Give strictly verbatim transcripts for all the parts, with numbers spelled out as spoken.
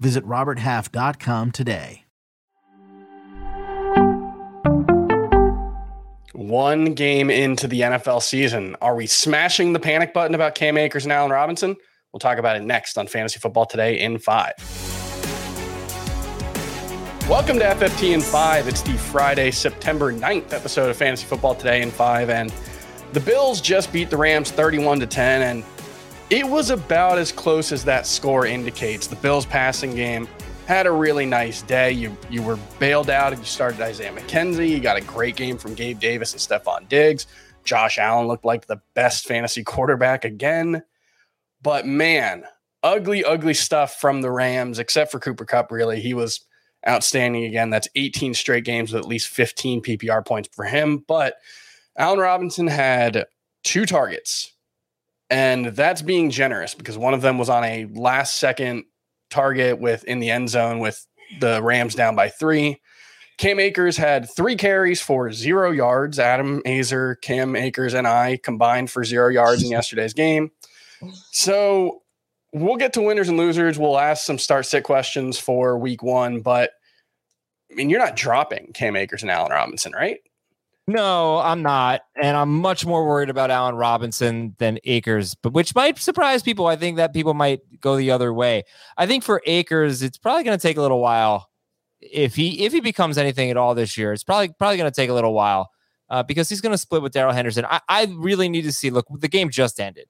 Visit robert half dot com today. One game into the N F L season. Are we smashing the panic button about Cam Akers and Allen Robinson? We'll talk about it next on Fantasy Football Today in five. Welcome to F F T in five. It's the Friday, September ninth episode of Fantasy Football Today in five. And the Bills just beat the Rams thirty-one to ten. And it was about as close as that score indicates. The Bills passing game had a really nice day. You you were bailed out and you started Isaiah McKenzie. You got a great game from Gabe Davis and Stefon Diggs. Josh Allen looked like the best fantasy quarterback again. But man, ugly, ugly stuff from the Rams, except for Cooper Kupp, really. He was outstanding again. That's eighteen straight games with at least fifteen P P R points for him. But Allen Robinson had two targets, and that's being generous because one of them was on a last-second target with in the end zone with the Rams down by three. Cam Akers had three carries for zero yards. Adam Azer, Cam Akers, and I combined for zero yards in yesterday's game. So we'll get to winners and losers. We'll ask some start-sit questions for week one, but I mean, you're not dropping Cam Akers and Allen Robinson, right? No, I'm not. And I'm much more worried about Allen Robinson than Akers, but which might surprise people. I think that people might go the other way. I think for Akers, it's probably going to take a little while. If he if he becomes anything at all this year, it's probably probably going to take a little while uh, because he's going to split with Daryl Henderson. I, I really need to see, look, the game just ended.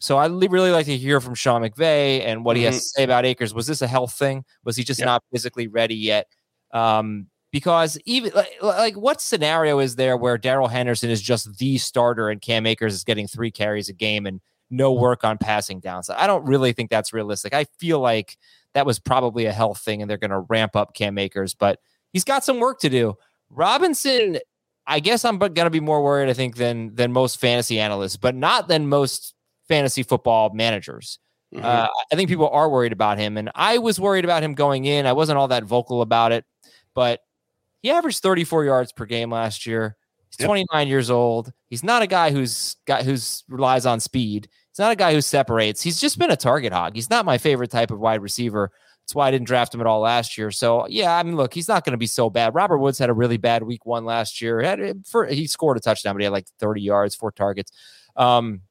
So I'd really like to hear from Sean McVay and what mm-hmm. he has to say about Akers. Was this a health thing? Was he just yep. not physically ready yet? Um, because even like, like what scenario is there where Daryl Henderson is just the starter and Cam Akers is getting three carries a game and no work on passing downs? I don't really think that's realistic. I feel like that was probably a health thing and they're going to ramp up Cam Akers, but he's got some work to do. Robinson, I guess I'm going to be more worried, I think, than than most fantasy analysts, but not than most fantasy football managers. Mm-hmm. Uh, I think people are worried about him, and I was worried about him going in. I wasn't all that vocal about it, but he averaged thirty-four yards per game last year. He's yep. twenty-nine years old. He's not a guy who's got who's relies on speed. He's not a guy who separates. He's just been a target hog. He's not my favorite type of wide receiver. That's why I didn't draft him at all last year. So yeah, I mean, look, he's not going to be so bad. Robert Woods had a really bad week one last year. He, had, for, he scored a touchdown, but he had like thirty yards, four targets. Um,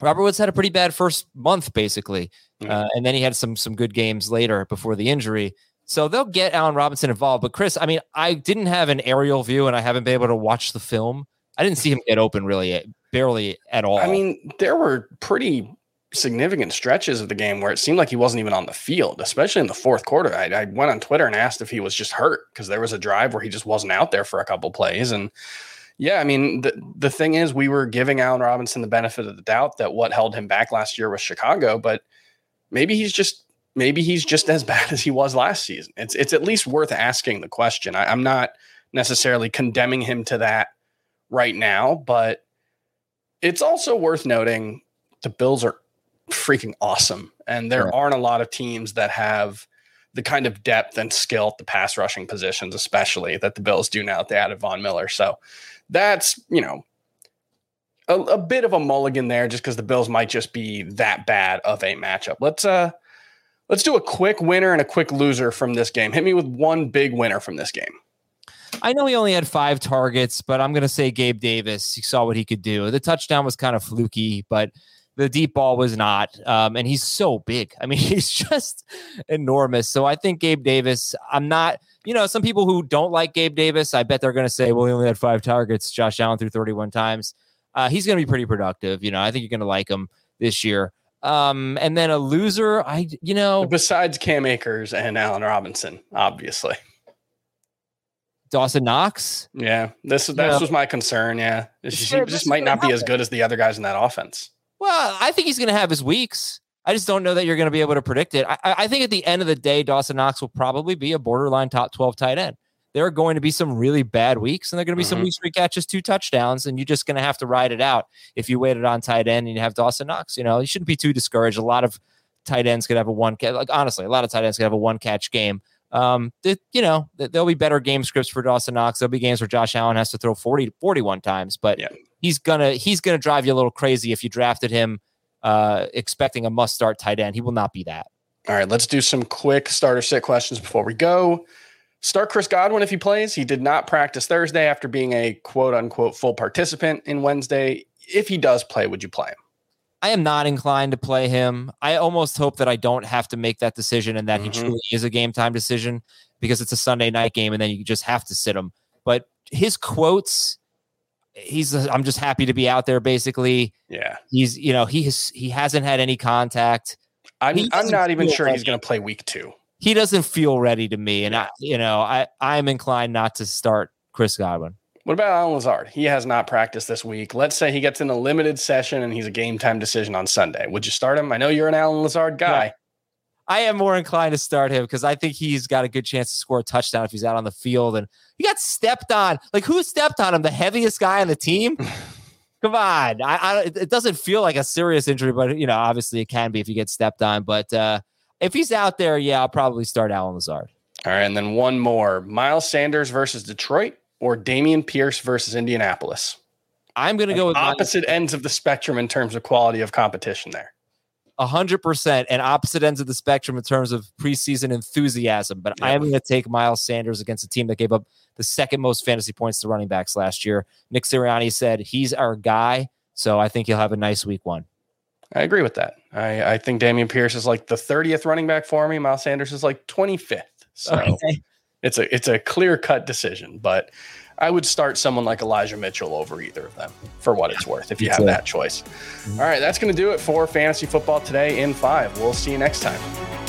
Robert Woods had a pretty bad first month, basically. Uh, and then he had some some good games later before the injury. So they'll get Allen Robinson involved. But Chris, I mean, I didn't have an aerial view and I haven't been able to watch the film. I didn't see him get open really, barely at all. I mean, there were pretty significant stretches of the game where it seemed like he wasn't even on the field, especially in the fourth quarter. I, I went on Twitter and asked if he was just hurt because there was a drive where he just wasn't out there for a couple plays. And yeah, I mean, the, the thing is, we were giving Allen Robinson the benefit of the doubt that what held him back last year was Chicago, but maybe he's just maybe he's just as bad as he was last season. It's it's at least worth asking the question. I, I'm not necessarily condemning him to that right now, but it's also worth noting the Bills are freaking awesome, and there yeah. aren't a lot of teams that have the kind of depth and skill at the pass rushing positions, especially that the Bills do now that they added Von Miller. So that's, you know, a, a bit of a mulligan there just because the Bills might just be that bad of a matchup. Let's, uh, let's do a quick winner and a quick loser from this game. Hit me with one big winner from this game. I know he only had five targets, but I'm going to say Gabe Davis. He saw what he could do. The touchdown was kind of fluky, but the deep ball was not, um, and he's so big. I mean, he's just enormous. So I think Gabe Davis, I'm not, you know, some people who don't like Gabe Davis, I bet they're going to say, well, he only had five targets. Josh Allen threw thirty-one times. Uh, he's going to be pretty productive. You know, I think you're going to like him this year. Um, and then a loser, I, you know. Besides Cam Akers and Allen Robinson, obviously. Dawson Knox. Yeah, this, this was my concern, yeah. He just might not be as good as the other guys in that offense. Well, I think he's going to have his weeks. I just don't know that you're going to be able to predict it. I, I think at the end of the day, Dawson Knox will probably be a borderline top twelve tight end. There are going to be some really bad weeks, and there are going to be mm-hmm. some weeks where he catches two touchdowns, and you're just going to have to ride it out if you waited on tight end and you have Dawson Knox. You know, you shouldn't be too discouraged. A lot of tight ends could have a one catch. Like, honestly, a lot of tight ends could have a one catch game. Um, that, you know, that there'll be better game scripts for Dawson Knox. There'll be games where Josh Allen has to throw forty to forty-one times, but yeah. he's gonna he's gonna drive you a little crazy if you drafted him uh, expecting a must start tight end. He will not be that. All right, let's do some quick starter sit questions before we go. Start Chris Godwin if he plays. He did not practice Thursday after being a quote-unquote full participant in Wednesday. If he does play, would you play him? I am not inclined to play him. I almost hope that I don't have to make that decision and that mm-hmm. he truly is a game-time decision, because it's a Sunday night game and then you just have to sit him. But his quotes, he's I'm just happy to be out there, basically. Yeah. He's, you know, he, has, he hasn't had any contact. I'm, I'm not even sure he's going to play week two. He doesn't feel ready to me, and I, you know, I I'm inclined not to start Chris Godwin. What about Alan Lazard? He has not practiced this week. Let's say he gets in a limited session and he's a game time decision on Sunday. Would you start him? I know you're an Alan Lazard guy. Yeah. I am more inclined to start him because I think he's got a good chance to score a touchdown if he's out on the field. And he got stepped on. Like, who stepped on him? The heaviest guy on the team. Come on, I, I it doesn't feel like a serious injury, but you know, obviously it can be if you get stepped on, but. uh If he's out there, yeah, I'll probably start Allen Lazard. All right, and then one more. Miles Sanders versus Detroit or Damian Pierce versus Indianapolis? I'm going to go with opposite ends of the spectrum in terms of quality of competition there. one hundred percent and opposite ends of the spectrum in terms of preseason enthusiasm. But yeah. I am going to take Miles Sanders against a team that gave up the second most fantasy points to running backs last year. Nick Sirianni said he's our guy, so I think he'll have a nice week one. I agree with that. I, I think Damian Pierce is like the thirtieth running back for me. Miles Sanders is like twenty-fifth. So okay. it's a it's a clear-cut decision, but I would start someone like Elijah Mitchell over either of them for what it's worth if you it's have it. that choice. All right, that's going to do it for Fantasy Football Today in five. We'll see you next time.